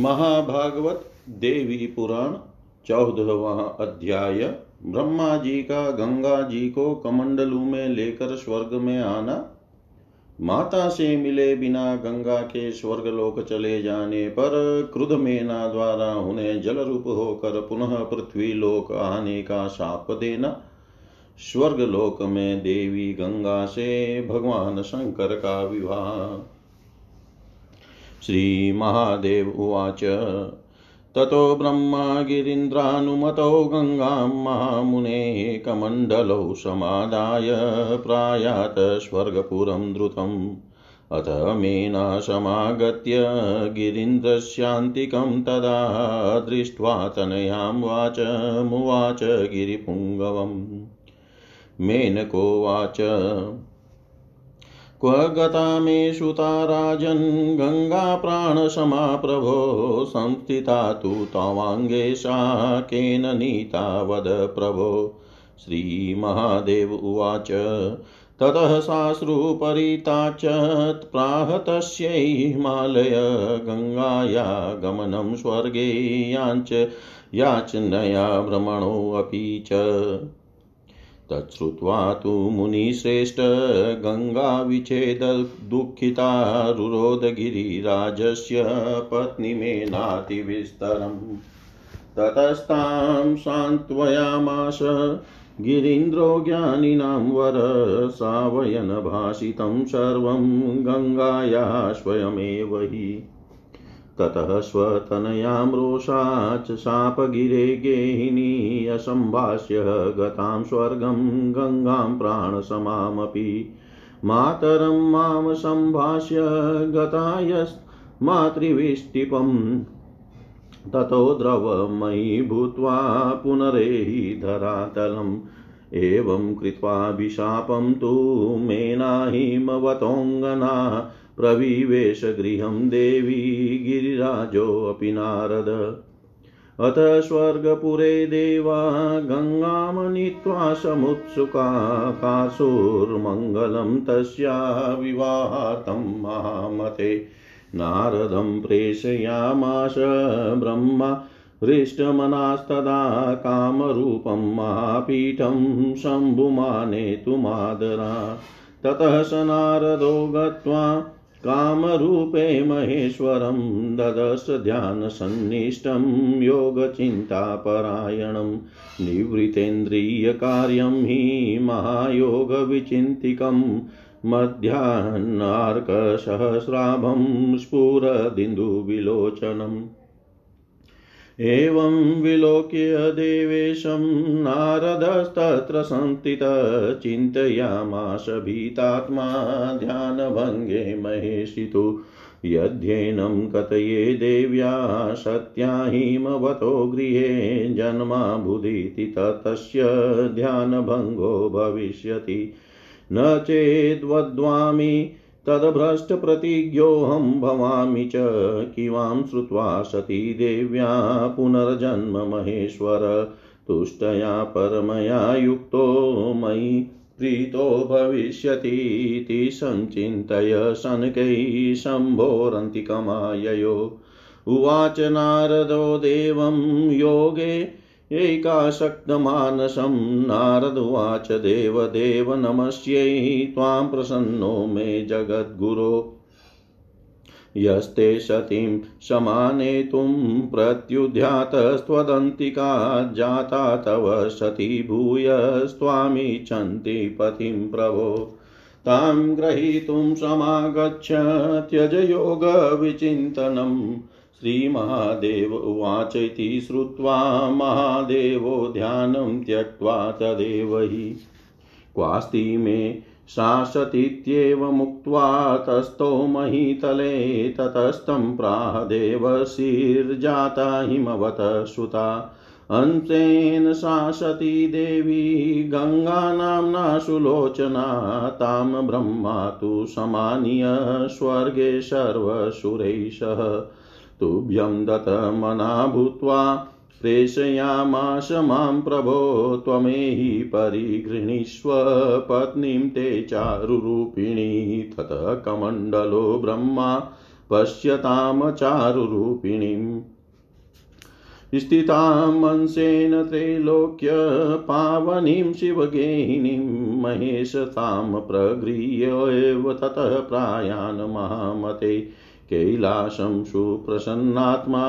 महाभागवत देवी पुराण 14वां अध्याय। ब्रह्मा जी का गंगा जी को कमंडलू में लेकर स्वर्ग में आना। माता से मिले बिना गंगा के स्वर्गलोक चले जाने पर क्रुधमेना द्वारा उन्हें जलरूप होकर पुनः पृथ्वी लोक आने का शाप देना। स्वर्गलोक में देवी गंगा से भगवान शंकर का विवाह। श्री महादेव उवाच। ततो ब्रह्मा गिरीन्द्रानुमतो गंगां महामुने कमण्डलौ समादाय प्रायात स्वर्गपुरं द्रुतम्। अथ मेना समागत्य गिरीन्द्रस्यान्तिकं तदा दृष्ट्वा तनयां वाचमुवाच गिरिपुङ्गवं। मेनकोवाच। क्व गता मे सुता राजन् गंगा प्राणसमा प्रभो संस्थिता तु तवांगे सा केन नीता वद प्रभो। श्री महादेव उवाच। ततः साश्रुपरिताच प्राह तस्यै हिमालय गंगाया गमनं स्वर्गे याचनया भ्रमणोऽपि च। तच्छ्रुत्वा तु मुनिश्रेष्ठ गंगा विच्छेद दुःखिता रुरोध गिरिराजस्य पत्नीमेनातिविस्तरम्। ततस्तां सान्त्वयामास गिरीन्द्रो ज्ञानिनां वर सावयन भाषितं सर्वं गंगाया स्वयमेव हि। ततः स्वतनयां रोषाच शापगिरे गेहिनी असंभाष्य गतां स्वर्गं गंगां प्राणसमामपि। मातरं मां संभाष्य गतायस्मातृविष्टिपं ततो द्रवमयी भूत्वा पुनरेहि धरातलम्। एवं कृत्वा अभिशापं तु मेना हिमवतोऽङ्गना प्रविवेश गृहं देवी गिरिराजोऽपि नारद। अथ स्वर्गपुरे देवा गंगां नीत्वा समुत्सुका कासुर्मङ्गलं तस्या विवाहतं महामते। नारदं प्रेषयामास ब्रह्मा हृष्टमनास्तदा कामरूपं महापीठं शम्भुमानेतुमादरा। ततः स नारदो गत्वा कामरूपे महेश्वरं ददश ध्यानसन्निष्ठं योगचिन्तापरायणं। निवृतेन्द्रियकार्यं हि महायोगविचिन्तिकं मध्याह्नार्कसहस्राभं स्फुरदिन्दुविलोचनम्। एवं विलोक्य देवेशं नारदस्तत्र संस्थितः चिन्तयामास भीतात्मा ध्यानभङ्गे महेशितु। यद्येनं कथये देव्या सत्या हिमवतो गृहे जन्माभूदिति तस्य ध्यानभङ्गो भविष्यति। न चेद्वद्वामि तदभ्रष्ट प्रतिज्ञोऽहं भवामि च। किवां श्रुत्वा सती देव्या पुनर्जन्म महेश्वर। तुष्टया परमया युक्तो मयि प्रीतो भविष्यतीति संचिन्तय शनकै शम्भोरन्तिकमाययो। उवाच नारदो देवं योगे एकाशक्तमानसं। नारद उवाच देवदेव नमस्यै त्वां प्रसन्नो मे जगद्गुरो। यस्ते सतीं समानेतुं प्रत्युद्यातस्त्वदन्तिका जाता तव सती भूयस्त्वामिच्छन्ति पतिं प्रभो। तां ग्रहीतुं समागच्छ त्यज योगविचिन्तनं। श्रीमहादेव उवाच। इति श्रुत्वा महादेवो ध्यानं त्यक्त्वा तदेव हि। क्वास्ति मे सा सतीत्येव मुक्त्वा तस्थो महीतले। ततस्तं प्राह देवशीर्जाता हिमवत सुता। अंशेन सा सती देवी गंगानाम्ना सुलोचना। तां ब्रह्मा तु समानीय स्वर्गे सर्वसुरैः सह। तुभ्यं दत्तमना भूत्वा प्रेषयामास मां प्रभो। त्वमेहि परिगृह्णीष्व पत्नीं ते चारुरूपिणी। ततः कमण्डलो ब्रह्मा पश्यताम चारुरूपिणीम् स्थितां मनसेन त्रैलोक्य पावनीं शिवगेहिनीं महेशतां प्रगृह्य ततः प्रायान् महामते कैलासं सुप्रसन्नात्मा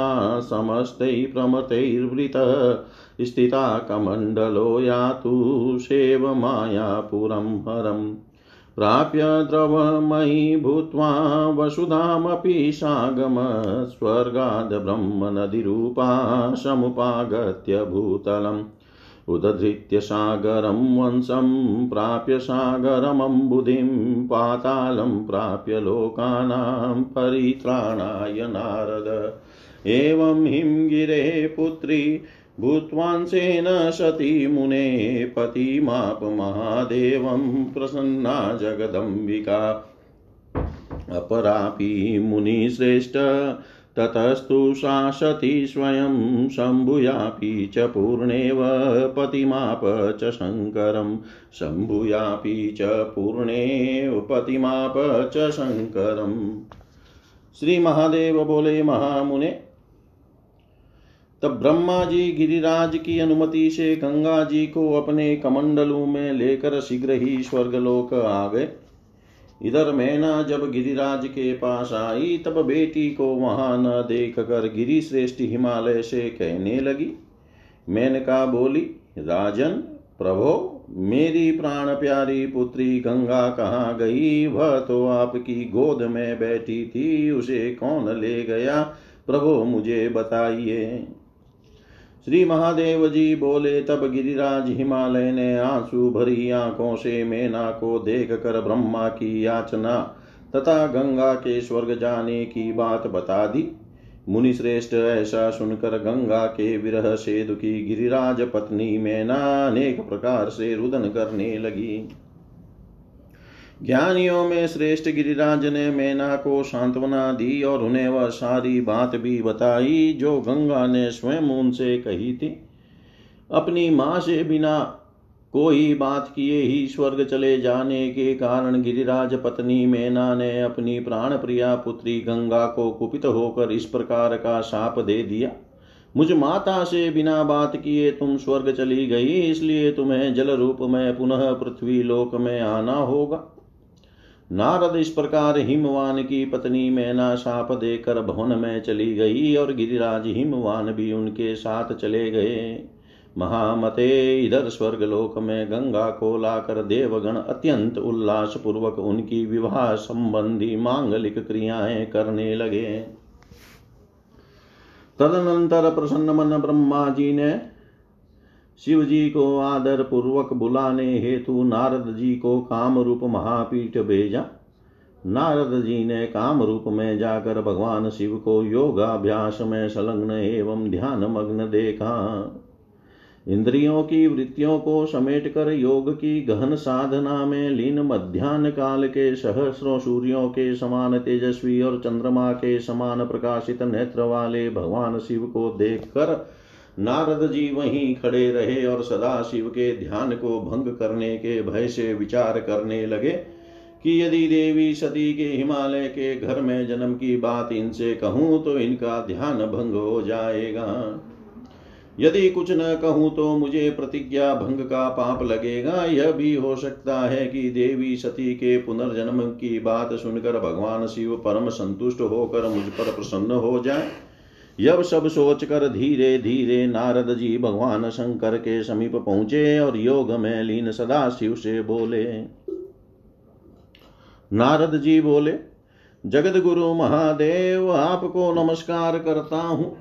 समस्तै प्रमतैर्वृतः स्थिता कमण्डलो यातु सेवमायापुरं हरम् प्राप्य द्रवमयी भूत्वा वसुधामपि सागम स्वर्गाद् ब्रह्मनदीरूपा समुपागत्य भूतलम् उदधृत्य सागरं वंशं प्राप्य सागरमम्बुधिं पातालं प्राप्य लोकानां परित्राणाय नारद एवं हिमगिरे पुत्री भूत्वांसेन सती मुने पतिमाप महादेवं प्रसन्ना जगदंबिका अपरापी मुनिश्रेष्ठ ततस्तु सा सती स्वयं शम्भुयापि च पूर्णेव पतिमाप च शङ्करं शम्भुयापि च पूर्णेव पतिमाप च शङ्करं। श्री महादेव बोले महामुने, तब ब्रह्मा जी गिरिराज की अनुमति से गंगा जी को अपने कमंडलों में लेकर शीघ्र ही स्वर्गलोक आ गए। इधर मैना जब गिरिराज के पास आई तब बेटी को वहां न देख कर गिरिश्रेष्ठ हिमालय से कहने लगी। मेनका बोली, राजन प्रभो, मेरी प्राण प्यारी पुत्री गंगा कहाँ गई? वह तो आपकी गोद में बैठी थी, उसे कौन ले गया? प्रभो मुझे बताइए। श्री महादेव जी बोले, तब गिरिराज हिमालय ने आंसू भरी आंखों से मैना को देख कर ब्रह्मा की याचना तथा गंगा के स्वर्ग जाने की बात बता दी। मुनिश्रेष्ठ ऐसा सुनकर गंगा के विरह से दुखी गिरिराज पत्नी मैना अनेक प्रकार से रुदन करने लगी। ज्ञानियों में श्रेष्ठ गिरिराज ने मैना को सांत्वना दी और उन्हें वह सारी बात भी बताई जो गंगा ने स्वयं उनसे कही थी। अपनी माँ से बिना कोई बात किए ही स्वर्ग चले जाने के कारण गिरिराज पत्नी मैना ने अपनी प्राण प्रिया पुत्री गंगा को कुपित होकर इस प्रकार का शाप दे दिया। मुझ माता से बिना बात किए तुम स्वर्ग चली गई, इसलिए तुम्हें जल रूप में पुनः पृथ्वी लोक में आना होगा। नारद, इस प्रकार हिमवान की पत्नी मैना शाप देकर भवन में चली गई और गिरिराज हिमवान भी उनके साथ चले गए। महामते, इधर स्वर्गलोक में गंगा को लाकर देवगण अत्यंत उल्लास पूर्वक उनकी विवाह संबंधी मांगलिक क्रियाएं करने लगे। तदनंतर प्रसन्न मन ब्रह्मा जी ने शिव जी को आदर पूर्वक बुलाने हेतु नारद जी को कामरूप महापीठ भेजा। नारद जी ने कामरूप में जाकर भगवान शिव को योगाभ्यास में संलग्न एवं ध्यान मग्न देखा। इंद्रियों की वृत्तियों को समेटकर योग की गहन साधना में लीन मध्यान्ह काल के सहस्रों सूर्यों के समान तेजस्वी और चंद्रमा के समान प्रकाशित नेत्र वाले भगवान शिव को देखकर नारद जी वहीं खड़े रहे और सदा शिव के ध्यान को भंग करने के भय से विचार करने लगे कि यदि देवी सती के हिमालय के घर में जन्म की बात इनसे कहूँ तो इनका ध्यान भंग हो जाएगा। यदि कुछ न कहूँ तो मुझे प्रतिज्ञा भंग का पाप लगेगा। यह भी हो सकता है कि देवी सती के पुनर्जन्म की बात सुनकर भगवान शिव परम संतुष्ट होकर मुझ पर प्रसन्न हो जाए। यह सब सोचकर धीरे धीरे नारद जी भगवान शंकर के समीप पहुँचे और योग में लीन सदा शिव से बोले। नारद जी बोले, जगत गुरु महादेव, आपको नमस्कार करता हूँ।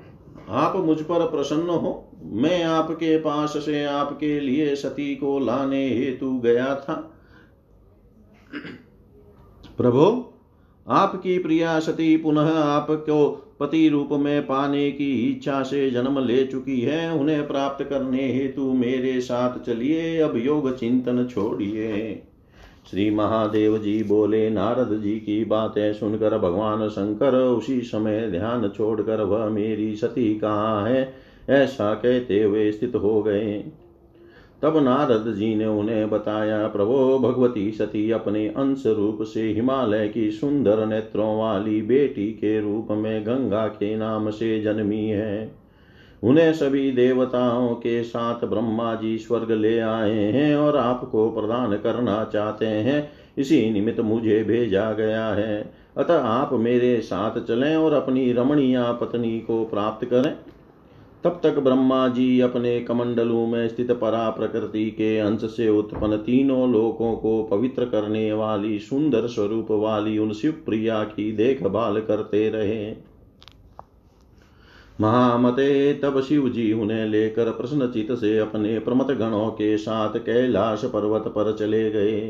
आप मुझ पर प्रसन्न हो। मैं आपके पास से आपके लिए सती को लाने हेतु गया था। प्रभो, आपकी प्रिया सती पुनः आपको पति रूप में पाने की इच्छा से जन्म ले चुकी है। उन्हें प्राप्त करने हेतु मेरे साथ चलिए। अब योग चिंतन छोड़िए। श्री महादेव जी बोले, नारद जी की बातें सुनकर भगवान शंकर उसी समय ध्यान छोड़कर वह मेरी सती कहाँ है ऐसा कहते हुए स्थित हो गए। तब नारद जी ने उन्हें बताया, प्रभो भगवती सती अपने अंश रूप से हिमालय की सुंदर नेत्रों वाली बेटी के रूप में गंगा के नाम से जन्मी है। उन्हें सभी देवताओं के साथ ब्रह्मा जी स्वर्ग ले आए हैं और आपको प्रदान करना चाहते हैं, इसी निमित्त मुझे भेजा गया है। अतः आप मेरे साथ चलें और अपनी रमणीय पत्नी को प्राप्त करें। तब तक ब्रह्मा जी अपने कमंडलों में स्थित परा प्रकृति के अंश से उत्पन्न तीनों लोकों को पवित्र करने वाली सुंदर स्वरूप वाली उन शिवप्रिया की देखभाल करते रहे। महामते, तब शिव जी उन्हें लेकर प्रश्नचित से अपने प्रमथ गणों के साथ कैलाश पर्वत पर चले गए।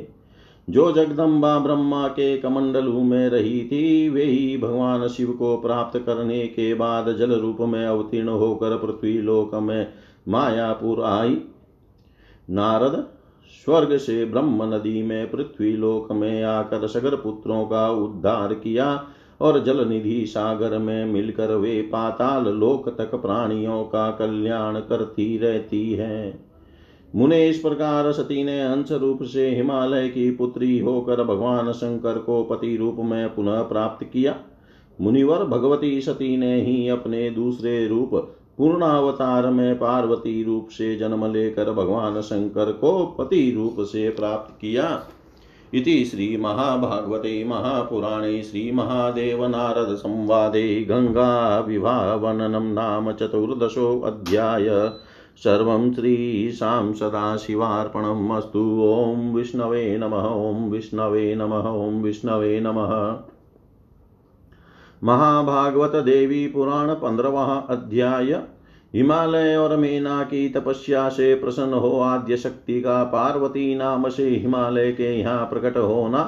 जो जगदम्बा ब्रह्मा के कमंडलू में रही थी, वे ही भगवान शिव को प्राप्त करने के बाद जल रूप में अवतीर्ण होकर पृथ्वी लोक में मायापुर आई। नारद, स्वर्ग से ब्रह्म नदी में पृथ्वी लोक में आकर सगर पुत्रों का उद्धार किया और जल निधि सागर में मिलकर वे पाताल लोक तक प्राणियों का कल्याण करती रहती है। मुने, इस प्रकार सती ने अंश रूप से हिमालय की पुत्री होकर भगवान शंकर को पति रूप में पुनः प्राप्त किया। मुनिवर, भगवती सती ने ही अपने दूसरे रूप पूर्णावतार में पार्वती रूप से जन्म लेकर भगवान शंकर को पति रूप से प्राप्त किया। इति श्री महाभागवते महापुराणे श्री महादेव नारद संवादे गंगा विवाह वर्णनम नाम चतुर्दशो अध्याय। सर्वं श्रीशां सदाशिवार्पणम् अस्तु। ओं विष्णवे नमः। ओं विष्णवे नमः। ओं विष्णवे नमः। महाभागवत देवी पुराण 15वां अध्याय। हिमालय और मेना की तपस्या से प्रसन्न हो आद्य शक्ति का पार्वती नाम से हिमालय के यहाँ प्रकट होना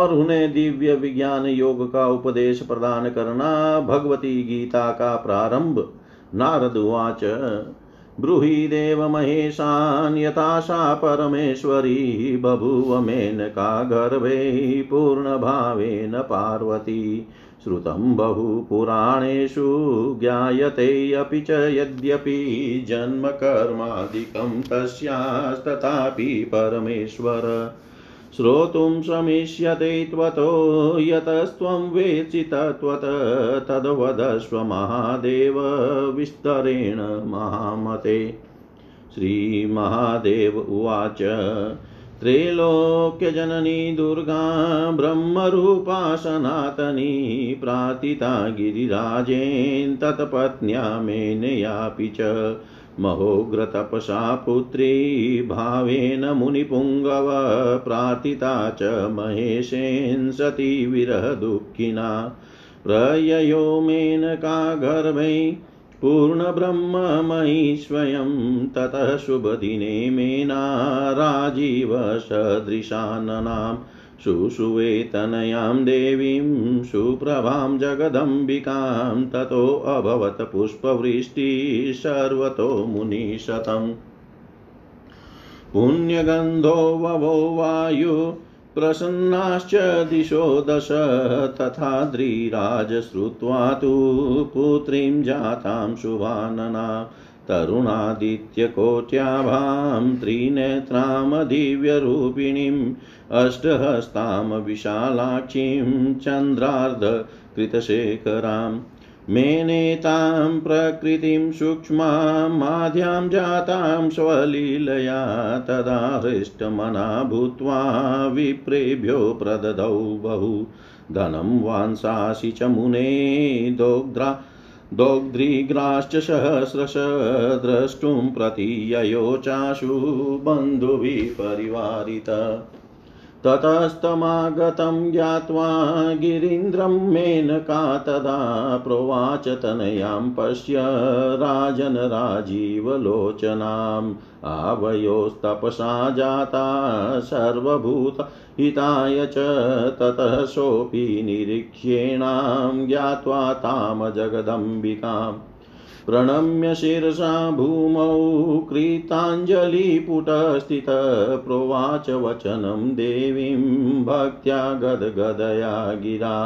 और उन्हें दिव्य विज्ञान योग का उपदेश प्रदान करना। भगवती गीता का प्रारंभ। नारद उवाच, ब्रूहि देव महेशान यताशा परमेश्वरी बभूव मेनका गर्भे पूर्णभावेन पार्वती। श्रुतं बहुपुराणेषु ज्ञायते अपि च यद्यपि जन्मकर्मादिकं तस्यास्तथापि परमेश्वर। श्रोतुं समिष्यते त्वतो यतस्त्वं वेत्सि तत्त्वत तद्वदस्व महादेव विस्तरेण महामते। श्रीमहादेव उवाच, त्रैलोक्यजननी दुर्गा ब्रह्मरूपा सनातनी प्रातिता गिरिराजेन तत्पत्न्या मेनयापि च। महोग्रतपसा पुत्री भावेन मुनिपुंगव प्रातिता च महेशेन सती विरह दुःखिना। प्रययो मेनका गर्भे पूर्णब्रह्म मयि स्वयं ततः शुभदिने मेना राजीव सदृशाननां सुषुवे तनयां देवीं सुप्रभां जगदम्बिकां। ततो अभवत पुष्पवृष्टिः सर्वतो मुनिशतम्। पुण्यगन्धो ववो वायु प्रसन्नाश्च दिशो दश। तथा धृराज श्रुत्वा तु पुत्रीं जातां शुभानना। तरुणादित्यकोट्याभां त्रिनेत्रां दिव्यरूपिणीम् अष्टहस्तां विशालाक्षीं चन्द्रार्धकृतशेखरां। मेनेतां प्रकृतिं सूक्ष्मां माध्यां जातां स्वलीलया। तदा हृष्टमना भूत्वा विप्रेभ्यो प्रददौ बहु धनं वांसासि च मुने। दोग्ध्रीग्राश्च सहस्रश द्रष्टुं प्रतीययो चाशु बन्धुभिः परिवारिता। ततस्तमागतं ज्ञात्वा गिरीन्द्रं मेनका तदा प्रोवाच तनयां पश्य राजन राजीवलोचनाम्। आवयोस्तपसा जाता सर्वभूत हिताय च। ततः सोऽपि निरीक्ष्येणां ज्ञात्वा तां जगदम्बिकाम्। प्रणम्य शिरसा भूमौ कृताञ्जलिपुटस्थित प्रोवाच वचनं देवीं भक्त्या गदगदया गिरा।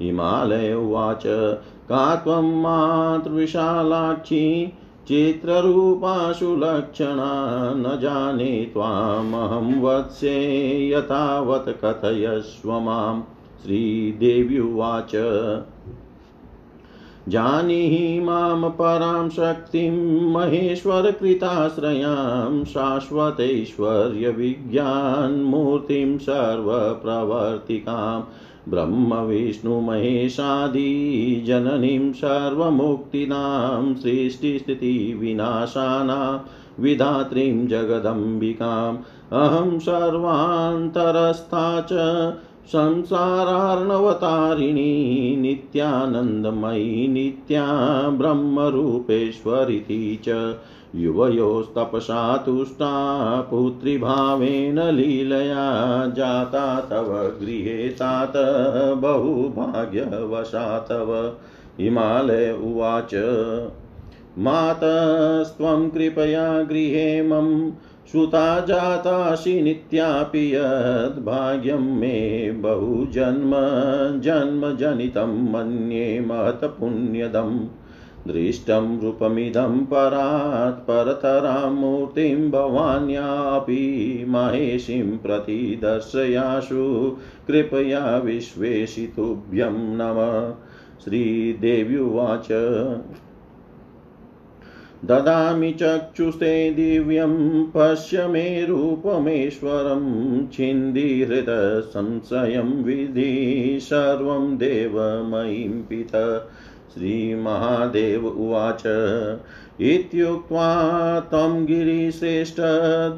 हिमालय उवाच, का त्वं मातृविशालाक्षी चित्ररूपाशु लक्षणा न जाने त्वामहं वत्से यतावत् कथयस्व मां। श्रीदेव्युवाच जानीहि मां परां शक्तिं महेश्वर कृताश्रयां शाश्वतैश्वर्य विज्ञानमूर्तिं सर्वप्रवर्तिकां ब्रह्म विष्णु महेशादि जननीं सर्वमुक्तिदां सृष्टिस्थिति विनाशानां विधात्रीं जगदम्बिकाम् अहं सर्वान्तरस्था च संसारार्णवतारिणी नित्यानन्दमयी नित्या ब्रह्मरूपेश्वरिति च। युवयोस्तपसा तुष्टा पुत्रीभावेन लीलया जाता तव गृहे तात बहुभाग्यवशा तव। हिमालय उवाच मातस्त्वं कृपया गृहे मम सुता जातासि नित्यापि यद्भाग्यं मे बहु जन्म जन्म जनितं मन्ये महत् पुण्यदं। दृष्टं रूपमिदं परात् परतरां मूर्तिं भवान्यापि महेशीं प्रति दर्शयाशु कृपया विश्वेशितुभ्यं नमः। श्रीदेव्युवाच ददामि चक्षुस्ते दिव्यं पश्य मे रूपमेश्वरं छिन्दी हृदय संशयं विधि सर्वं देवमयीं पित। श्रीमहादेव उवाच इत्युक्त्वा त्वं गिरिश्रेष्ठ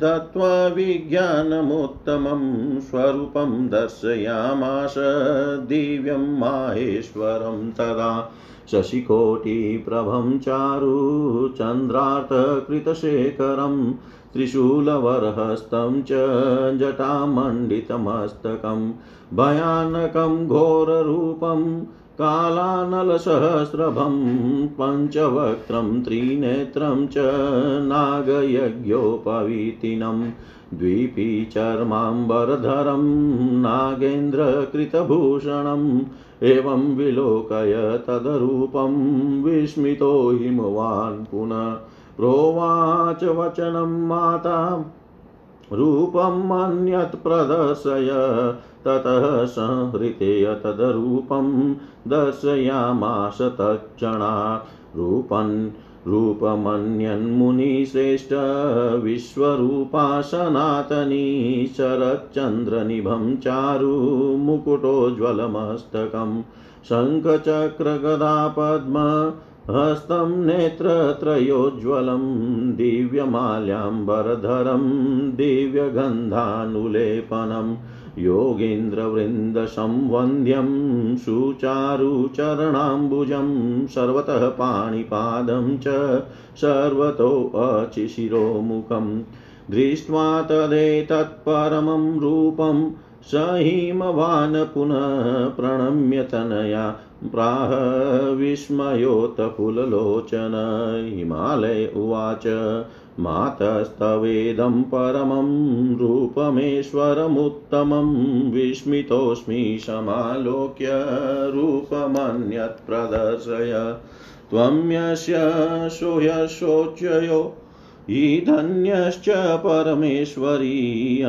दत्त्वा विज्ञानमुत्तमं स्वरूपं दर्शयामास दिव्यं माहेश्वरं तदा। शशिकोटिप्रभं चारु चन्द्रार्थकृतशेखरं त्रिशूलवरहस्तं च जटामण्डितमस्तकं भयानकं घोररूपं कालानलसहस्रभं पंचवक्त्रं त्रिनेत्रं च नागयज्ञोपवीतिनं द्विपीचर्माम्बरधरं नागेन्द्रकृतभूषणं एवं विलोकय तदरूपं विस्मितो हिमवान् पुनः। प्रोवाच वचनं माता रूपम् अन्यत् प्रदर्शय। ततः संहृते तदरूपं दर्शयामास तत्क्षणात्। रूपमन्यन्मुनिश्रेष्ठ विश्वरूपा सनातनी शरच्चन्द्रनिभं चारु मुकुटोज्ज्वलमस्तकं शङ्खचक्रगदा पद्महस्तं नेत्रत्रयोज्ज्वलं दिव्यमाल्याम्बरधरं दिव्यगन्धानुलेपनं योगीन्द्रवृन्दसंवन्द्यं सुचारुचरणाम्बुजं सर्वतः पाणिपादं च सर्वतोऽचिशिरोमुखं। दृष्ट्वा तदेतत्परमं रूपं स हिमवान् पुनः प्रणम्य तनया प्राह विस्मयोत्फुल्ललोचन। हिमालय उवाच मातस्तवेदं परमं रूपमेश्वरमुत्तमं विस्मितोऽस्मि समालोक्य रूपमन्यत् प्रदर्शय। त्वं यस्य सोऽयशोच्चयो ईधन्यश्च परमेश्वरी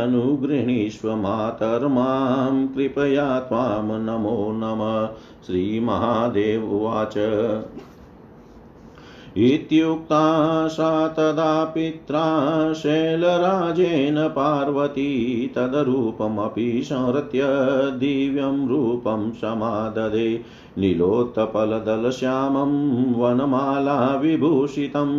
अनुगृहीष्व मातर्मां कृपया त्वां नमो नमः। श्रीमहादेव उवाच इत्युक्ता सा तदा पित्रा शैलराजेन पार्वती तदरूपमपि संहृत्य दिव्यं रूपं समाददे। नीलोत्पलदलश्यामं वनमाला विभूषितं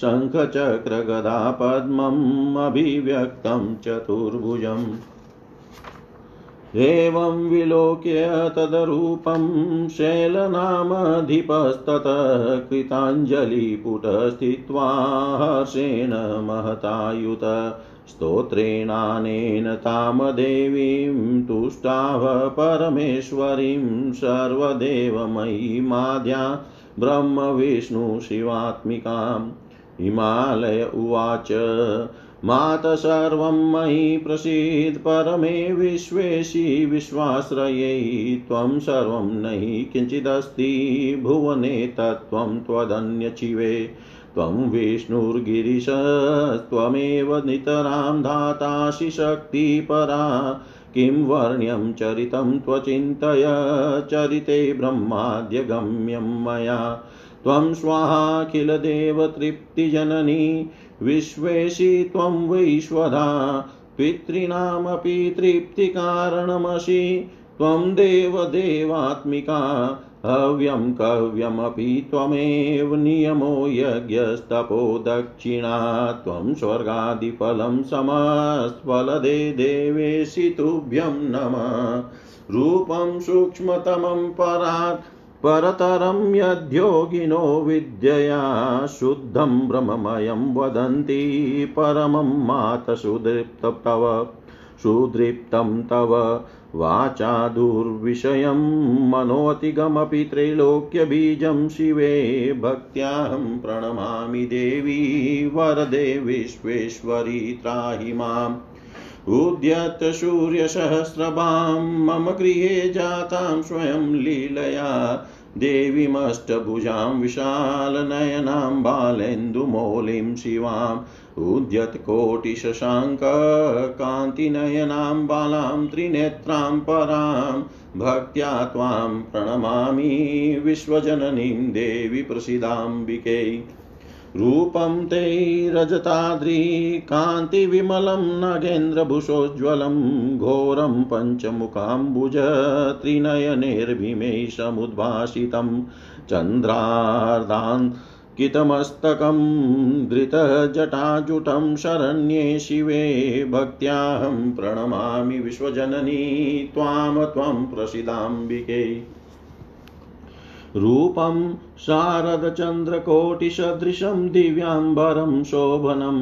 शङ्खचक्रगदा पद्मम् अभिव्यक्तं चतुर्भुजम्। एवं विलोक्य तदरूपं शैलनामधिपस्ततः कृताञ्जलिपुटः स्थित्वा हर्षेण महतायुत। स्तोत्रेणानेन तां देवीं तुष्टाव परमेश्वरीं सर्वदेवमयीमाद्या ब्रह्मविष्णुशिवात्मिकाम्। हिमालय उवाच मात सर्वं मयि प्रसीद परमे विश्वेशि विश्वाश्रये त्वं सर्वं नहि किञ्चिदस्ति भुवने तत्त्वं त्वदन्यचिवे। त्वं विष्णुर्गिरीशस्त्वमेव नितरां धातासि शक्तिपरा किं वर्ण्यं चरितं त्वचिन्तय चरिते ब्रह्माद्यगम्यं मया त्वं स्वाहाखिल देवतृप्तिजननी विश्वेशी त्वं वैश्वदा पितॄणामपि तृप्तिकारणमसि त्वं देवदेवात्मिका हव्यं कव्यमपि त्वमेव नियमो यज्ञस्तपो दक्षिणा त्वं स्वर्गादिफलं समस्तफलदे देवेशि तुभ्यं नमः रूपं सूक्ष्मतमं परात् परतरं यद्योगिनो विद्यया शुद्धं ब्रह्ममयं वदन्ति परमं मातसुदृप्तव सुदृप्तं तव वाचा दुर्विषयं मनोतिगमपि त्रैलोक्यबीजं शिवे भक्त्यां प्रणमामि देवी वरदे विश्वेश्वरी त्राहि माम् उद्यत सूर्यसहस्रभां मम गृहे जातां स्वयं लीलया देवीमष्टभुजां विशालनयनां बालेन्दुमौलिं शिवाम् उद्यतकोटिशशाङ्ककान्तिनयनां बालां त्रिनेत्रां परां भक्त्या त्वां प्रणमामि विश्वजननीं देवी प्रसीदाम्बिके रूपं ते रजताद्री कान्तिविमलं नगेन्द्रभूषोज्ज्वलं घोरं पञ्चमुखाम्बुज त्रिनयनैर्भिमे समुद्भासितं चन्द्रार्धाङ्कितमस्तकं धृतजटाजुटं शरण्ये शिवे भक्त्याहं प्रणमामि विश्वजननी त्वां त्वं प्रसीदाम्बिके रूपं शारदचन्द्रकोटिसदृशं दिव्याम्बरं शोभनं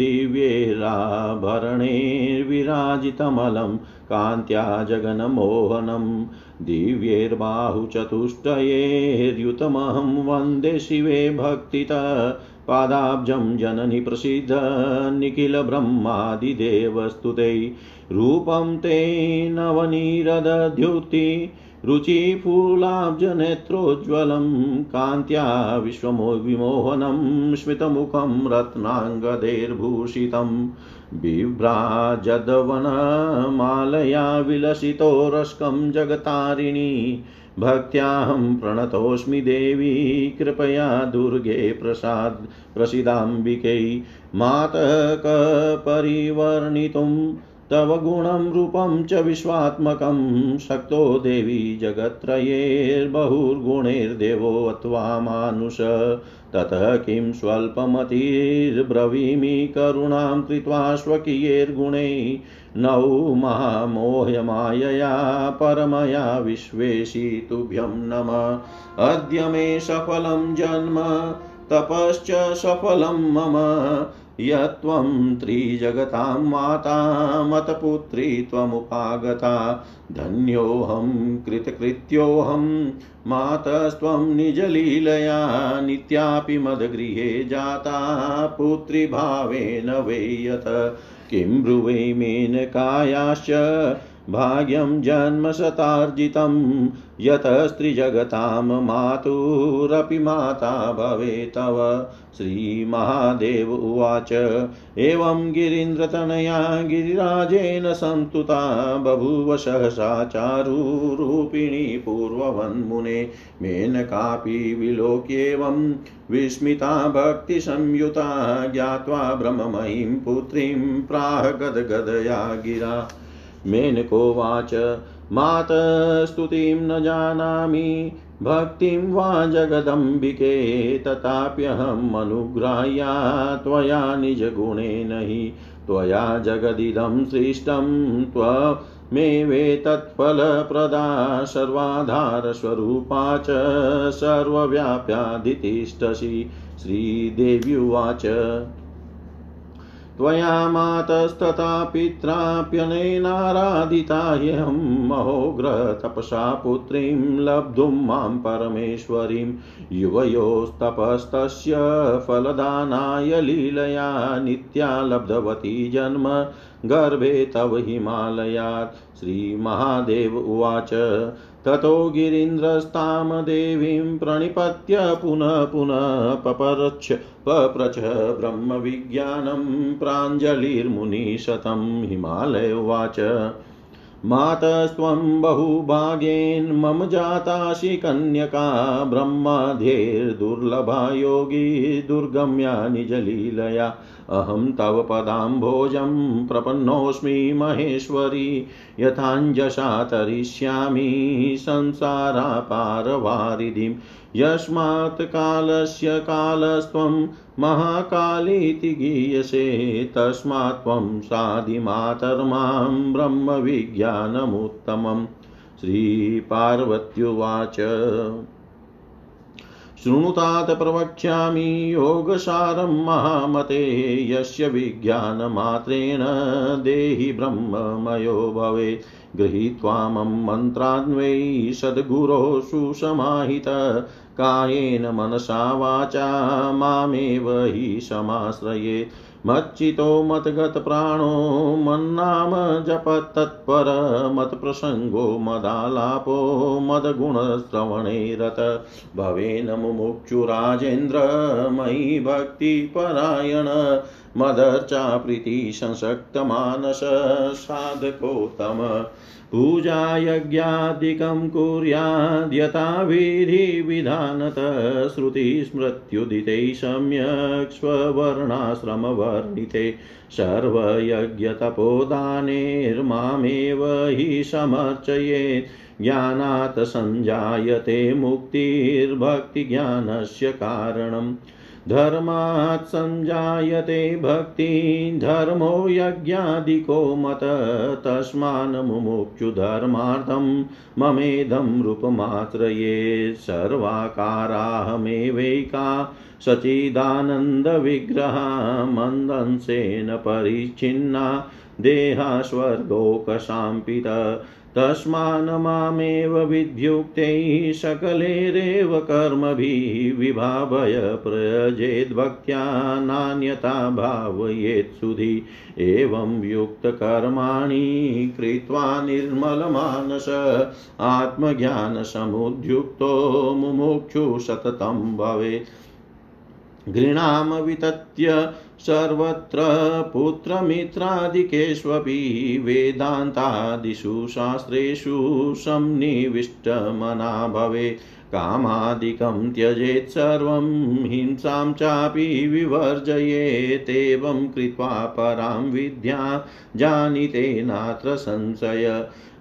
दिव्यैराभरणैर्विराजितमलं कान्त्या जगन्मोहनं दिव्यैर्बाहुचतुष्टयैर्युतमहं वन्दे शिवे भक्तितः पादाब्जं जननि प्रसीद निखिलब्रह्मादिदेवस्तुते रूपं ते नवनीरदद्युति रुचिफूलाब्जनेत्रोज्ज्वलं कान्त्या विश्वविमोहनं स्मितमुखं रत्नाङ्गदैर्भूषितं बिभ्राजदवनमालया विलसितो रश्कं जगतारिणी भक्त्याहं प्रणतोऽस्मि देवी कृपया दुर्गे प्रसीदाम्बिके मातः परिवर्णितुं तव गुणं रूपं च विश्वात्मकं शक्तो देवी जगत्त्रयैर्बहुर्गुणैर्देवो अथवा मानुष ततः किं स्वल्पमतिर्ब्रवीमि करुणां कृत्वा स्वकीयैर्गुणैः नौ महामोह्यमायया परमया विश्वेशी तुभ्यं नमः अद्य मे सफलं जन्म तपश्च सफलं मम यत्त्वं त्रिजगतां माता मतपुत्री त्वमुपागता धन्योऽहं कृतकृत्योऽहं मातस्त्वं निजलीलया नित्यापि मदगृहे जाता पुत्री भावेन वेयत किं ब्रुवे मेनकायाश्च भाग्यं जन्म सतार्जितं यतः स्त्रीजगतां मातुरपि माता भवेतव श्रीमहादेव उवाच एवं गिरीन्द्रतनया गिरिराजेन संतुता बभूव सहसा चारुरूपिणी पूर्ववन्मुने मेनकापि विलोक्येवं विस्मिता भक्तिसंयुता ज्ञात्वा ब्रह्ममयीं पुत्रीं प्राह गदगदया गिरा मेनकोवाच मातस्तुतिं न जानामि भक्तिं वा जगदम्बिके तथाप्यहम् अनुग्राह्या त्वया निजगुणेन हि त्वया जगदिदं सृष्टं त्वमेवेतत्फलप्रदा सर्वाधारस्वरूपा च सर्वव्याप्यादितिष्ठसि श्रीदेवी उवाच त्वया मातस्तथा पित्राप्यनेनाराधिता ह्यहं महोग्रह तपसा पुत्रीं लब्धुं मां परमेश्वरीं युवयोस्तपस्तस्य फलदानाय लीलया नित्या लब्धवती जन्म गर्भे तव हिमालयात् श्रीमहादेव उवाच ततो गिरीन्द्रस्ताम देवीं प्रणिपत्य पुनः पुनः पप्रच ब्रह्मविज्ञानं प्राञ्जलिर्मुनिशतं हिमालय उवाच मातस्त्वं बहुभागेन मम जातासि कन्यका ब्रह्माद्यैर्दुर्लभा योगी दुर्गम्या निजलीलया अहं तव पदाम्भोजं प्रपन्नोऽस्मि महेश्वरी यथाञ्जसा तरिष्यामि संसारापारवारिधिं यस्मात् कालस्य कालस्त्वं महाकालीति गीयसे तस्मात् त्वं साधि मातर्मां ब्रह्मविज्ञानमुत्तमं श्रीपार्वत्युवाच शृणुतात प्रवक्ष्यामि योगसारं महामते यस्य विज्ञानमात्रेण देहि ब्रह्ममयो भवेत् गृहीत्वा मम मन्त्रान्वै सद्गुरोः सुसमाहितः कायेन मनसा वाचा मामेव हि समाश्रयेत् मच्चितो मतगत प्राणो मन्नाम जपत् तत्पर मत्प्रसंगो मदालापो मदगुणश्रवणे रत भवेन मुमुक्षुराजेन्द्र मयि भक्तिपरायण मदर्चा प्रीति संसक्तमानस साधकोत्तम पूजा यज्ञादिकं कुर्याद् यथा विधिविधानतः श्रुतिस्मृत्युदिते सम्यक् स्ववर्णाश्रमवर्णिते सर्वयज्ञतपोदानैर्मामेव हि समर्चयेत् ज्ञानात् संजायते मुक्तिर्भक्तिज्ञानस्य कारणम् धर्मात् संजायते भक्ति धर्मो यज्ञादिको मत तस्मान् मुमुक्षु धर्मार्थं ममेदं रूपमात्रये सर्वाकाराहमेवैका सचिदानन्दविग्रहा मन्दंसेन परिच्छिन्ना देहा स्वर्गोकशाम्पिता तस्मान् मामेव विद्युक्तैः सकलैरेव कर्मभिः विभावय प्रयजेद् भक्त्या नान्यथा भावयेत् सुधी एवं युक्तकर्माणि कृत्वा निर्मलमानस आत्मज्ञानसमुद्युक्तो मुमुक्षुः सततं भवेत् घृणाम वितत्य सर्वत्र पुत्रमित्रादिकेष्वपि वेदान्तादिषु शास्त्रेषु संनिविष्टमना भवेत् कामादिकं त्यजेत् सर्वं हिंसां चापि विवर्जयेत् एवं कृत्वा परां विद्या जानीते नात्र संशय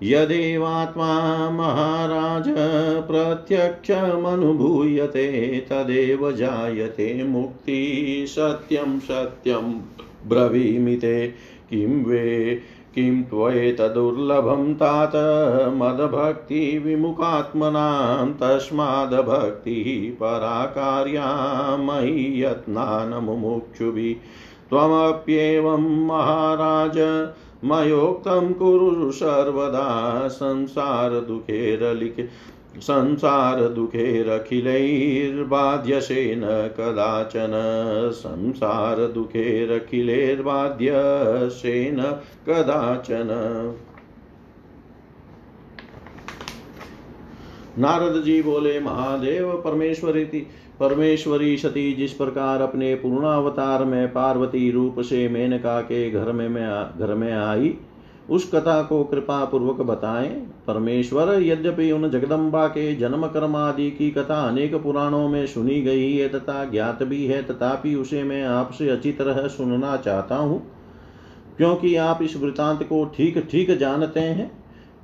यदेवात्मा महाराज प्रत्यक्षमनुभूयते तदेव जायते मुक्ति सत्यं सत्यं ब्रवीमिते किं वे किं त्वैतदुर्लभं तात मदभक्ति विमुखात्मनां तस्माद्भक्तिः परा कार्या मयि यत्नान् मुमुक्षुभिः त्वमप्येवं महाराज मयोक्तं कुरु सर्वदा संसारदुःखैरखिलैर्बाध्यसे न कदाचन नारद जी बोले महादेव परमेश्वरी सती जिस प्रकार अपने पूर्णावतार में पार्वती रूप से मेनका के घर में आई उस कथा को कृपा पूर्वक बताएं। परमेश्वर यद्यपि उन जगदम्बा के जन्म कर्म आदि की कथा अनेक पुराणों में सुनी गई है तथा ज्ञात भी है, तथापि उसे मैं आपसे अच्छी तरह सुनना चाहता हूँ, क्योंकि आप इस वृतांत को ठीक ठीक जानते हैं।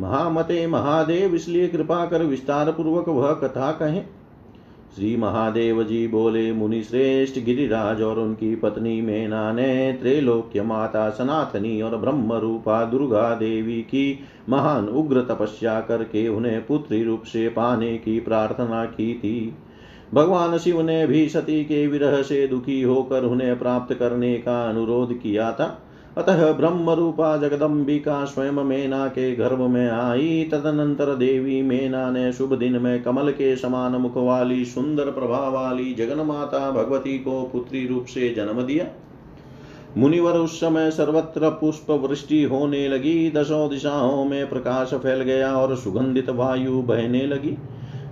महामते महादेव, इसलिए कृपा कर विस्तार पूर्वक वह कथा कहें। श्री महादेव जी बोले, मुनि श्रेष्ठ गिरिराज और उनकी पत्नी मेना ने त्रैलोक्य माता सनातनी और ब्रह्म रूपा दुर्गा देवी की महान उग्र तपस्या करके उन्हें पुत्री रूप से पाने की प्रार्थना की थी। भगवान शिव ने भी सती के विरह से दुखी होकर उन्हें प्राप्त करने का अनुरोध किया था। अतः ब्रह्म रूपा जगदम्बिका स्वयं मेना के गर्भ में आई। तदनंतर देवी मेना ने शुभ दिन में कमल के समान मुख वाली सुंदर प्रभा वाली जगन्माता भगवती को पुत्री रूप से जन्म दिया। मुनिवर उस समय सर्वत्र पुष्प वृष्टि होने लगी। दशों दिशाओं में प्रकाश फैल गया और सुगंधित वायु बहने लगी।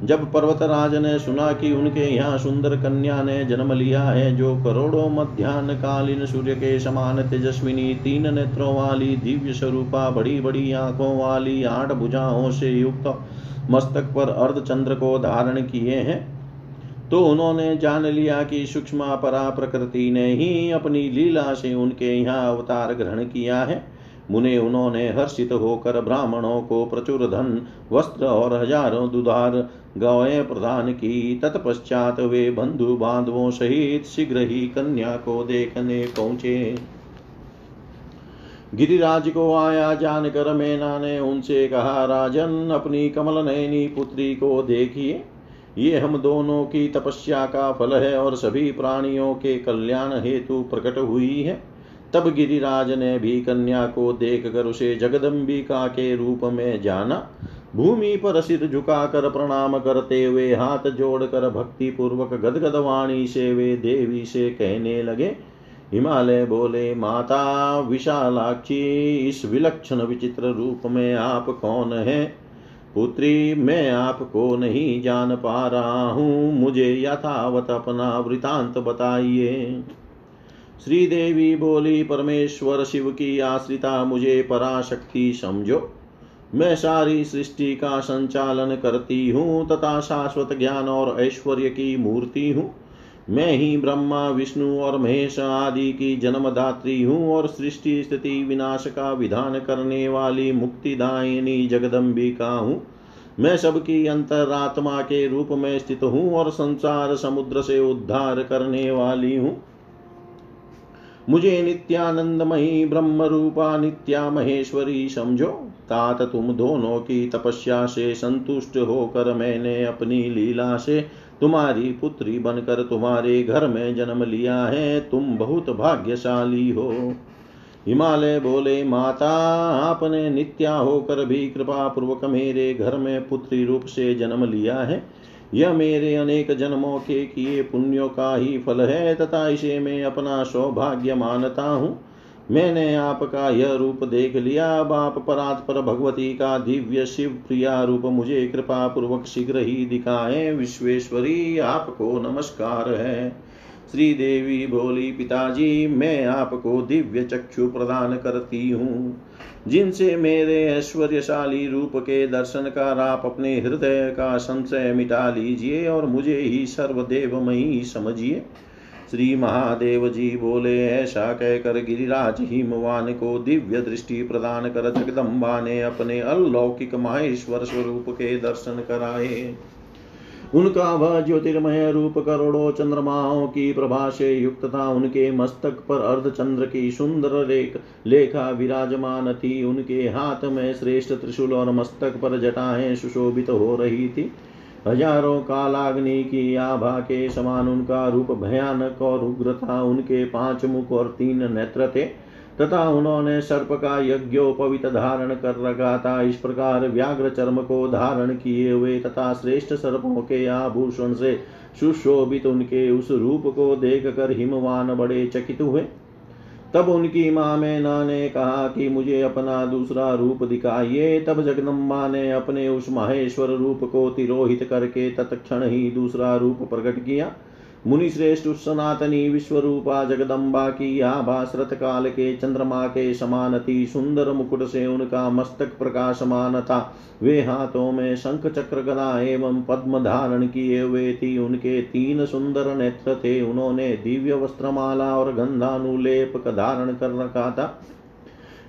जब पर्वतराज ने सुना कि उनके यहाँ सुंदर कन्या ने जन्म लिया है, जो करोड़ों मध्यान्ह कालीन सूर्य के समान तेजस्विनी, तीन नेत्रों वाली, दिव्य स्वरूपा, बड़ी बड़ी आंखों वाली, 8 भुजाओं से युक्त, मस्तक पर अर्धचंद्र को धारण किए हैं, तो उन्होंने जान लिया कि सूक्ष्मा परा प्रकृति ने ही अपनी लीला से उनके यहाँ अवतार ग्रहण किया है। मुने उन्होंने हर्षित होकर ब्राह्मणों को प्रचुर धन, वस्त्र और हजारों दुधार गायें प्रदान की। तत्पश्चात वे बंधु बांधवों सहित शीघ्र ही कन्या को देखने पहुंचे। गिरिराज को आया जानकर मैना ने उनसे कहा, राजन, अपनी कमलनयनी पुत्री को देखिए, ये हम दोनों की तपस्या का फल है और सभी प्राणियों के कल्याण हेतु प्रकट हुई है। तब गिरिराज ने भी कन्या को देखकर उसे जगदम्बिका के रूप में जाना। भूमि पर सिर झुकाकर प्रणाम करते हुए हाथ जोड़कर भक्ति पूर्वक गदगद वाणी से वे देवी से कहने लगे। हिमालय बोले, माता विशालाक्षी, इस विलक्षण विचित्र रूप में आप कौन हैं? पुत्री, मैं आपको नहीं जान पा रहा हूँ, मुझे यथावत अपना वृतांत बताइए। श्री देवी बोली, परमेश्वर शिव की आश्रिता, मुझे पराशक्ति समझो। मैं सारी सृष्टि का संचालन करती हूँ तथा शाश्वत ज्ञान और ऐश्वर्य की मूर्ति हूँ। मैं ही ब्रह्मा, विष्णु और महेश आदि की जन्मदात्री हूँ और सृष्टि स्थिति विनाश का विधान करने वाली मुक्तिदायिनी जगदम्बिका हूँ। मैं सबकी अंतरात्मा के रूप में स्थित हूँ और संसार समुद्र से उद्धार करने वाली हूँ। मुझे नित्यानंदमयी ब्रह्म रूपा नित्या महेश्वरी समझो। तात तुम दोनों की तपस्या से संतुष्ट होकर मैंने अपनी लीला से तुम्हारी पुत्री बनकर तुम्हारे घर में जन्म लिया है, तुम बहुत भाग्यशाली हो। हिमालय बोले, माता, आपने नित्या होकर भी कृपा पूर्वक मेरे घर में पुत्री रूप से जन्म लिया है। यह मेरे अनेक जन्मों के किए पुण्यों का ही फल है तथा इसे मैं अपना सौभाग्य मानता हूँ। मैंने आपका यह रूप देख लिया, अब आप परात्पर भगवती का दिव्य शिव प्रिया रूप मुझे कृपा पूर्वक शीघ्र ही दिखाएं। विश्वेश्वरी, आपको नमस्कार है। श्री देवी बोली, पिताजी, मैं आपको दिव्य चक्षु प्रदान करती हूँ, जिनसे मेरे ऐश्वर्यशाली रूप के दर्शन कर आप अपने हृदय का संशय मिटा लीजिए और मुझे ही सर्वदेवमयी समझिए। श्री महादेव जी बोले, ऐसा कहकर गिरिराज हिमवान को दिव्य दृष्टि प्रदान कर जगदम्बा ने अपने अलौकिक माहेश्वर स्वरूप के दर्शन कराए। उनका वह ज्योतिर्मय रूप करोड़ों चंद्रमाओं की प्रभा से युक्त था। उनके मस्तक पर अर्धचंद्र की सुंदर लेखा विराजमान थी। उनके हाथ में श्रेष्ठ त्रिशूल और मस्तक पर जटाएं सुशोभित हो रही थी। हजारों कालाग्नि की आभा के समान उनका रूप भयानक और उग्र था। उनके 5 मुख और 3 नेत्र थे तथा उन्होंने सर्प का यज्ञोपवीत धारण कर रखा था। इस प्रकार व्याघ्र चर्म को धारण किए हुए तथा श्रेष्ठ सर्पों के आभूषण से सुशोभित उनके उस रूप को देखकर हिमवान बड़े चकित हुए। तब उनकी माँ मैना ने कहा कि मुझे अपना दूसरा रूप दिखाइए। तब जगदम्बा ने अपने उस माहेश्वर रूप को तिरोहित करके तत्क्षण ही दूसरा रूप प्रकट किया। मुनिश्रेष्ठ उस सनातनी विश्वरूपा जगदम्बा की आभा शरत काल के चंद्रमा के समान थी। सुंदर मुकुट से उनका मस्तक प्रकाशमान था। वे हाथों में शंख, चक्र, गदा एवं पद्म धारण किए हुए थी। उनके 3 सुंदर नेत्र थे। उन्होंने दिव्य वस्त्रमाला और गंधानुलेप का धारण कर रखा था।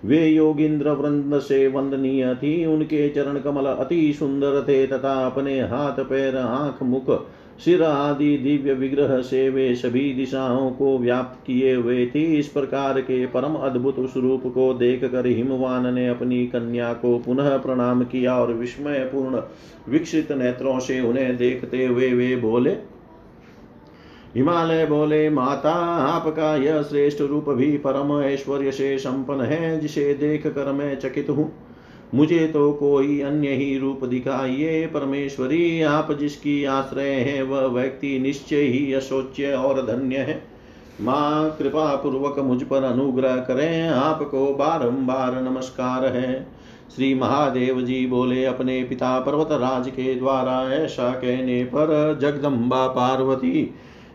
वे योगिंद्र वृंद से वंदनीय थी। उनके चरण कमल अति सुंदर थे तथा अपने हाथ, पैर, आँख, मुख, सिर आदि दिव्य विग्रह से वे सभी दिशाओं को व्याप्त किए हुए थी। इस प्रकार के परम अद्भुत उस रूप को देखकर हिमवान ने अपनी कन्या को पुनः प्रणाम किया और विस्मयपूर्ण विकसित नेत्रों से उन्हें देखते हुए वे बोले। हिमालय बोले, माता, आपका यह श्रेष्ठ रूप भी परम ऐश्वर्य से संपन्न है, जिसे देखकर मैं चकित हूँ। मुझे तो कोई अन्य ही रूप दिखाइए। परमेश्वरी, आप जिसकी आश्रय है वह व्यक्ति निश्चय ही अशोच्य और धन्य है। माँ कृपा पूर्वक मुझ पर अनुग्रह करें, आपको बारंबार नमस्कार है। श्री महादेव जी बोले, अपने पिता पर्वतराज के द्वारा ऐसा कहने पर जगदम्बा पार्वती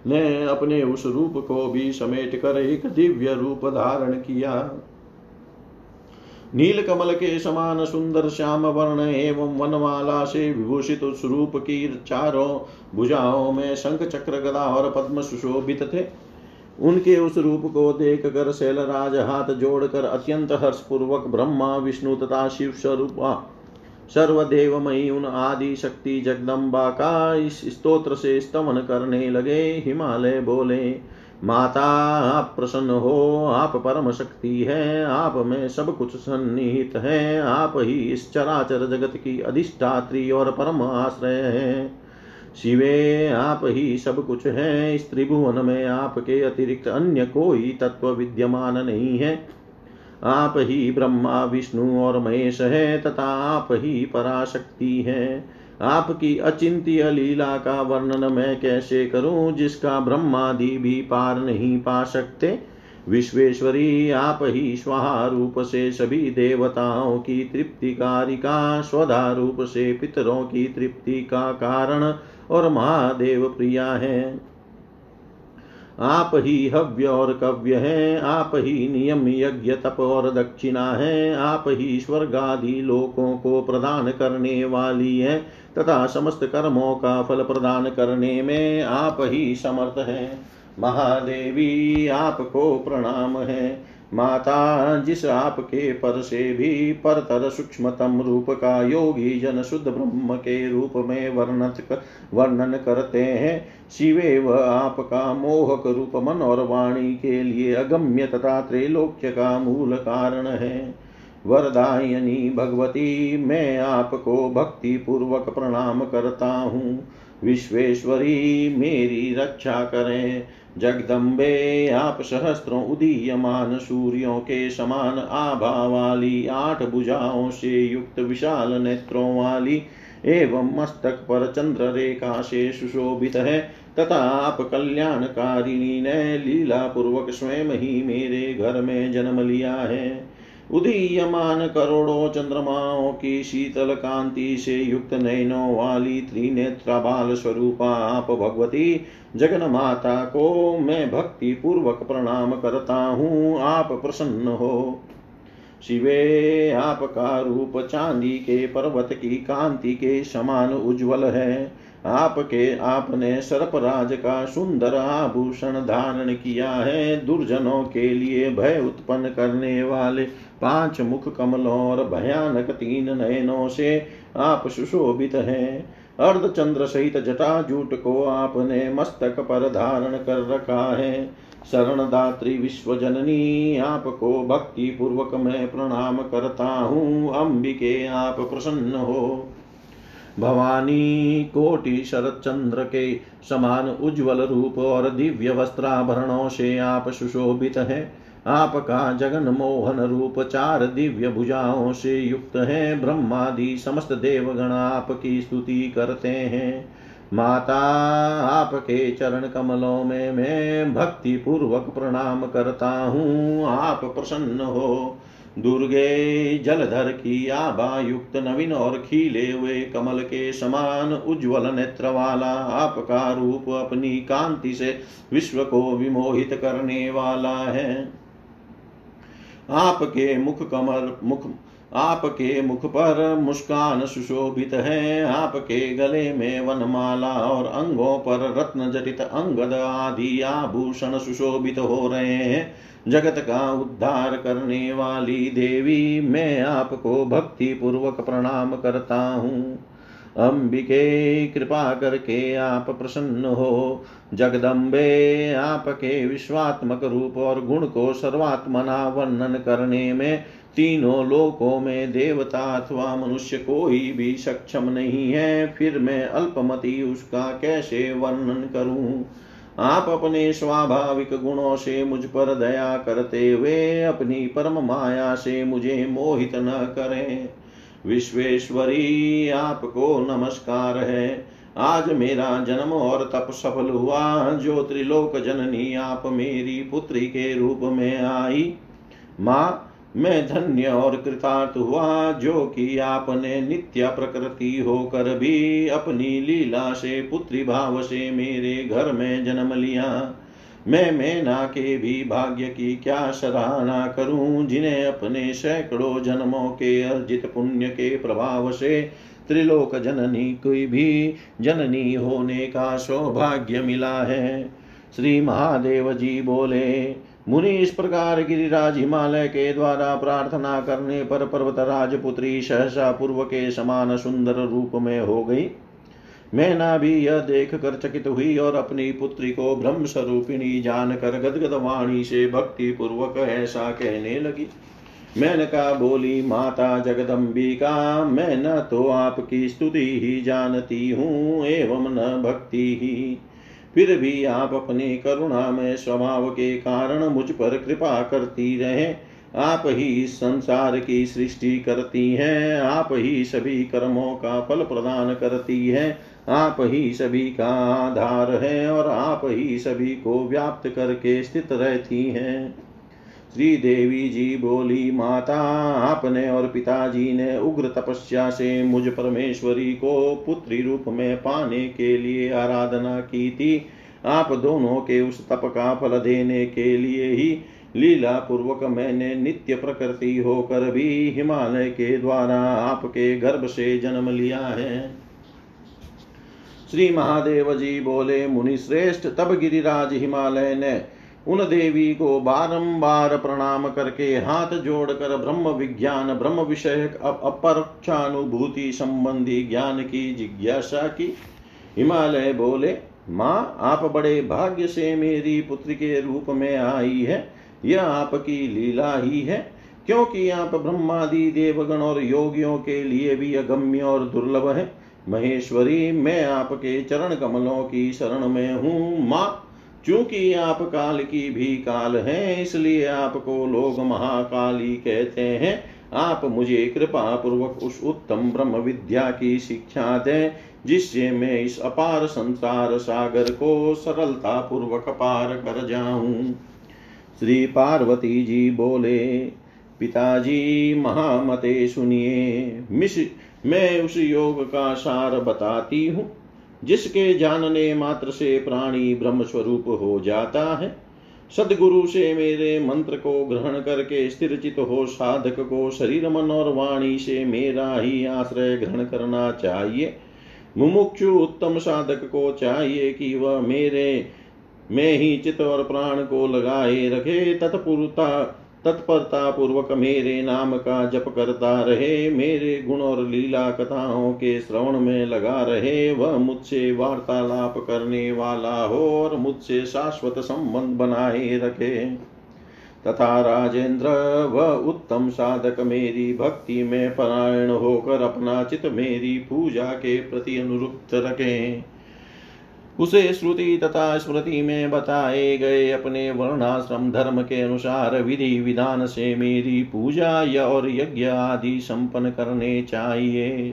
ने अपने उस रूप को भी समेट कर एक दिव्य रूप धारण किया। नीलकमल के समान सुंदर श्याम वर्ण एवं वनमाला से विभूषित उस रूप की चारों भुजाओं में शंख चक्र गदा और पद्म सुशोभित थे। उनके उस रूप को देख कर शैलराज हाथ जोड़कर अत्यंत हर्षपूर्वक ब्रह्मा विष्णु तथा शिव स्वरूपा सर्वदेवमयी उन आदि शक्ति जगदम्बा का इस स्तोत्र से स्तवन करने लगे। हिमालय बोले, माता आप प्रसन्न हो, आप परम शक्ति है, आप में सब कुछ सन्निहित है, आप ही इस चराचर जगत की अधिष्ठात्री और परम आश्रय हैं। शिवे आप ही सब कुछ हैं, इस त्रिभुवन में आपके अतिरिक्त अन्य कोई तत्व विद्यमान नहीं है। आप ही ब्रह्मा विष्णु और महेश है तथा आप ही पराशक्ति है। आपकी अचिंत्य लीला का वर्णन मैं कैसे करूं, जिसका ब्रह्मादि भी पार नहीं पा सकते। विश्वेश्वरी आप ही स्वाहा रूप से सभी देवताओं की तृप्तिकारिका, स्वधा रूप से पितरों की तृप्ति का कारण और महादेव प्रिया है। आप ही हव्य और कव्य हैं, आप ही नियम यज्ञ तप और दक्षिणा हैं, आप ही स्वर्गादि लोकों को प्रदान करने वाली हैं तथा समस्त कर्मों का फल प्रदान करने में आप ही समर्थ हैं। महादेवी आपको प्रणाम है। माता जिस आपके पर से भी परतर सूक्ष्मतम रूप का योगी जन शुद्ध ब्रह्म के रूप में वर्णन करते हैं, शिवे व आपका मोहक रूप मन और वाणी के लिए अगम्य तथा त्रैलोक्य का मूल कारण है। वरदायिनी भगवती मैं आपको भक्ति पूर्वक प्रणाम करता हूँ। विश्वेश्वरी मेरी रक्षा करें। जगदम्बे आप सहस्त्रों उदीयमान सूर्यों के समान आभा वाली, आठ भुजाओं से युक्त, विशाल नेत्रों वाली एवं मस्तक पर चंद्र रेखा से सुशोभित है तथा आप कल्याणकारिणी ने लीला पूर्वक स्वयं ही मेरे घर में जन्म लिया है। उदीयमान करोड़ों चंद्रमाओं की शीतल कांति से युक्त नैनों वाली त्रिनेत्रा बाल स्वरूपा आप भगवती जगन्माता को मैं भक्ति पूर्वक प्रणाम करता हूँ। आप प्रसन्न हो। शिवे आपका रूप चांदी के पर्वत की कांति के समान उज्ज्वल है। आपने सर्पराज का सुंदर आभूषण धारण किया है। दुर्जनों के लिए भय उत्पन्न करने वाले पांच मुख कमलों और भयानक तीन नयनों से आप सुशोभित हैं। अर्धचंद्र सहित जटाजूट को आपने मस्तक पर धारण कर रखा है। शरणदात्री विश्वजननी आपको भक्ति पूर्वक मैं प्रणाम करता हूँ। अंबिके आप प्रसन्न हो। भवानी कोटि शरत चंद्र के समान उज्ज्वल रूप और दिव्य वस्त्राभरणों से आप सुशोभित है। आपका जगन मोहन रूप चार दिव्य भुजाओं से युक्त है। ब्रह्मादि समस्त देवगण आपकी स्तुति करते हैं। माता आपके चरण कमलों में मैं भक्ति पूर्वक प्रणाम करता हूँ। आप प्रसन्न हो। दुर्गे जलधर की आभा युक्त नवीन और खिले हुए कमल के समान उज्ज्वल नेत्र वाला आपका रूप अपनी कांति से विश्व को विमोहित करने वाला है। आपके मुख पर मुस्कान सुशोभित है। आपके गले में वनमाला और अंगों पर रत्न जटित अंगद आदि आभूषण सुशोभित हो रहे हैं। जगत का उद्धार करने वाली देवी मैं आपको भक्ति पूर्वक प्रणाम करता हूँ। अंबिके कृपा करके आप प्रसन्न हो। जगदम्बे आपके विश्वात्मक रूप और गुण को सर्वात्मना वर्णन करने में तीनों लोकों में देवता अथवा मनुष्य कोई भी सक्षम नहीं है, फिर मैं अल्पमति उसका कैसे वर्णन करूं। आप अपने स्वाभाविक गुणों से मुझ पर दया करते हुए अपनी परम माया से मुझे मोहित न करें। विश्वेश्वरी आपको नमस्कार है। आज मेरा जन्म और तप सफल हुआ, जो त्रिलोक जननी आप मेरी पुत्री के रूप में आई। माँ मैं धन्य और कृतार्थ हुआ, जो कि आपने नित्य प्रकृति होकर भी अपनी लीला से पुत्री भाव से मेरे घर में जन्म लिया। मैं मैना के भी भाग्य की क्या सराहना करूं, जिन्हें अपने सैकड़ों जन्मों के अर्जित पुण्य के प्रभाव से त्रिलोक जननी कोई भी जननी होने का सौभाग्य मिला है। श्री महादेव जी बोले, मुनि इस प्रकार गिरिराज हिमालय के द्वारा प्रार्थना करने पर पर्वतराज पुत्री सहसा पूर्व के समान सुंदर रूप में हो गई। मैना भी यह देख कर चकित हुई और अपनी पुत्री को ब्रह्म स्वरूपिणी जानकर गदगद वाणी से भक्ति पूर्वक ऐसा कहने लगी। मैनका बोली, माता जगदम्बिका, मैं न तो आपकी स्तुति ही जानती हूँ एवं न भक्ति ही, फिर भी आप अपने करुणामय स्वभाव के कारण मुझ पर कृपा करती रहें। आप ही इस संसार की सृष्टि करती हैं, आप ही सभी कर्मों का फल प्रदान करती हैं, आप ही सभी का आधार है और आप ही सभी को व्याप्त करके स्थित रहती हैं। श्री देवी जी बोली, माता आपने और पिताजी ने उग्र तपस्या से मुझ परमेश्वरी को पुत्री रूप में पाने के लिए आराधना की थी। आप दोनों के उस तप का फल देने के लिए ही लीला पूर्वक मैंने नित्य प्रकृति होकर भी हिमालय के द्वारा आपके गर्भ से जन्म लिया है। श्री महादेव जी बोले, मुनि श्रेष्ठ, तब गिरिराज हिमालय ने उन देवी को बारंबार प्रणाम करके हाथ जोड़कर ब्रह्म विज्ञान ब्रह्म विषयक अपरोक्षानुभूति संबंधी ज्ञान की जिज्ञासा की। हिमालय बोले, माँ आप बड़े भाग्य से मेरी पुत्री के रूप में आई है, यह आपकी लीला ही है, क्योंकि आप ब्रह्मादि देवगण और योगियों के लिए भी अगम्य और दुर्लभ है। महेश्वरी मैं आपके चरण कमलों की शरण में हूँ। माँ चूंकि आप काल की भी काल हैं, इसलिए आपको लोग महाकाली कहते हैं। आप मुझे कृपा पूर्वक उस उत्तम ब्रह्म विद्या की शिक्षा दें, जिससे मैं इस अपार संसार सागर को सरलता पूर्वक पार कर जाऊं। श्री पार्वती जी बोले, पिताजी महामते सुनिए, मैं उस योग का सार बताती हूँ जिसके जानने मात्र से प्राणी ब्रह्म स्वरूप हो जाता है। सद्गुरु से मेरे मंत्र को ग्रहण करके स्थिरचित हो साधक को शरीर मन और वाणी से मेरा ही आश्रय ग्रहण करना चाहिए। मुमुक्षु उत्तम साधक को चाहिए कि वह मेरे में ही चित्त और प्राण को लगाए रखे, तत्परता पूर्वक मेरे नाम का जप करता रहे, मेरे गुण और लीला कथाओं के श्रवण में लगा रहे, वह मुझसे वार्तालाप करने वाला हो और मुझसे शाश्वत संबंध बनाए रखे। तथा राजेंद्र वह उत्तम साधक मेरी भक्ति में परायण होकर अपना चित्त मेरी पूजा के प्रति अनुरुक्त रखे। उसे श्रुति तथा स्मृति में बताए गए अपने वर्णाश्रम धर्म के अनुसार विधि विधान से मेरी पूजा और यज्ञ आदि संपन्न करने चाहिए।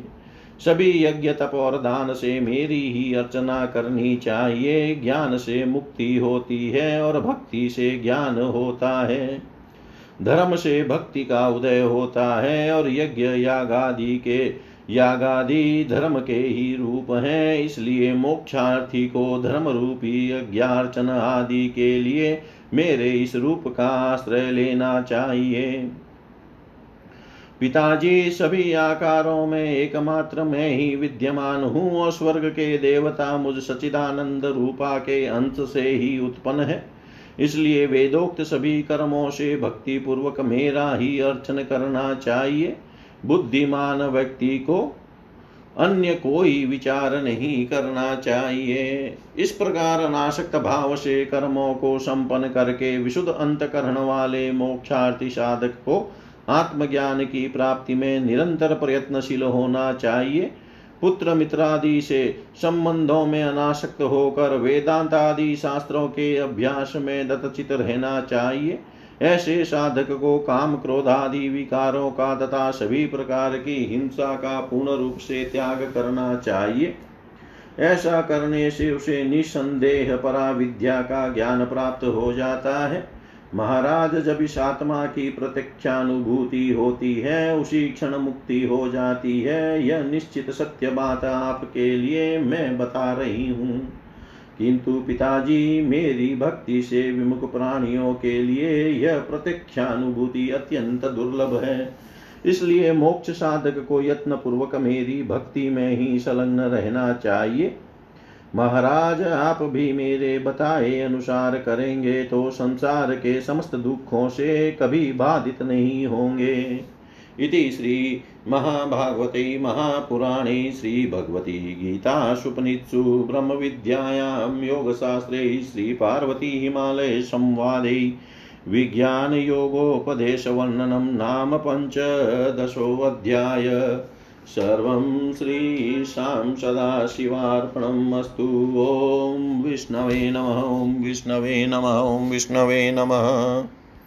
सभी यज्ञ तप और दान से मेरी ही अर्चना करनी चाहिए। ज्ञान से मुक्ति होती है और भक्ति से ज्ञान होता है, धर्म से भक्ति का उदय होता है और यज्ञ यागादि धर्म के ही रूप हैं। इसलिए मोक्षार्थी को धर्म रूपी यज्ञार्चन आदि के लिए मेरे इस रूप का आश्रय लेना चाहिए। पिताजी सभी आकारों में एकमात्र मैं ही विद्यमान हूँ और स्वर्ग के देवता मुझ सचिदानंद रूपा के अंश से ही उत्पन्न है, इसलिए वेदोक्त सभी कर्मों से भक्ति पूर्वक मेरा ही अर्चन करना चाहिए। बुद्धिमान व्यक्ति को अन्य कोई विचार नहीं करना चाहिए। इस प्रकार अनासक्त भाव से कर्मों को संपन्न करके विशुद्ध अंतःकरण वाले मोक्षार्थी साधक को आत्मज्ञान की प्राप्ति में निरंतर प्रयत्नशील होना चाहिए। पुत्र मित्रादि से संबंधों में अनासक्त होकर वेदांत आदि शास्त्रों के अभ्यास में दत्तचित रहना चाहिए। ऐसे साधक को काम क्रोध आदि विकारों का तथा सभी प्रकार की हिंसा का पूर्ण रूप से त्याग करना चाहिए। ऐसा करने से उसे निसंदेह परा विद्या का ज्ञान प्राप्त हो जाता है। महाराज जब इस आत्मा की प्रत्यक्षानुभूति होती है उसी क्षण मुक्ति हो जाती है। यह निश्चित सत्य बात आपके लिए मैं बता रही हूँ। किंतु पिताजी, मेरी भक्ति से विमुख प्राणियों के लिए यह प्रत्यक्षानुभूति अत्यंत दुर्लभ है। इसलिए मोक्ष साधक को यत्न पूर्वक मेरी भक्ति में ही संलग्न रहना चाहिए। महाराज, आप भी मेरे बताए अनुसार करेंगे तो संसार के समस्त दुखों से कभी बाधित नहीं होंगे। इति श्री महाभागवते महापुराणे श्री भगवती गीता सुपनिषु ब्रह्म विद्यायां योगशास्त्रे श्री पार्वती हिमालय संवादे विज्ञान योगोपदेश वर्णनम नाम पंचदशोऽध्याय। सर्वं श्री शाम सदाशिवार्पणमस्तु। ओम विष्णवे नमः। ओम विष्णवे नमः। ओम विष्णवे नमः।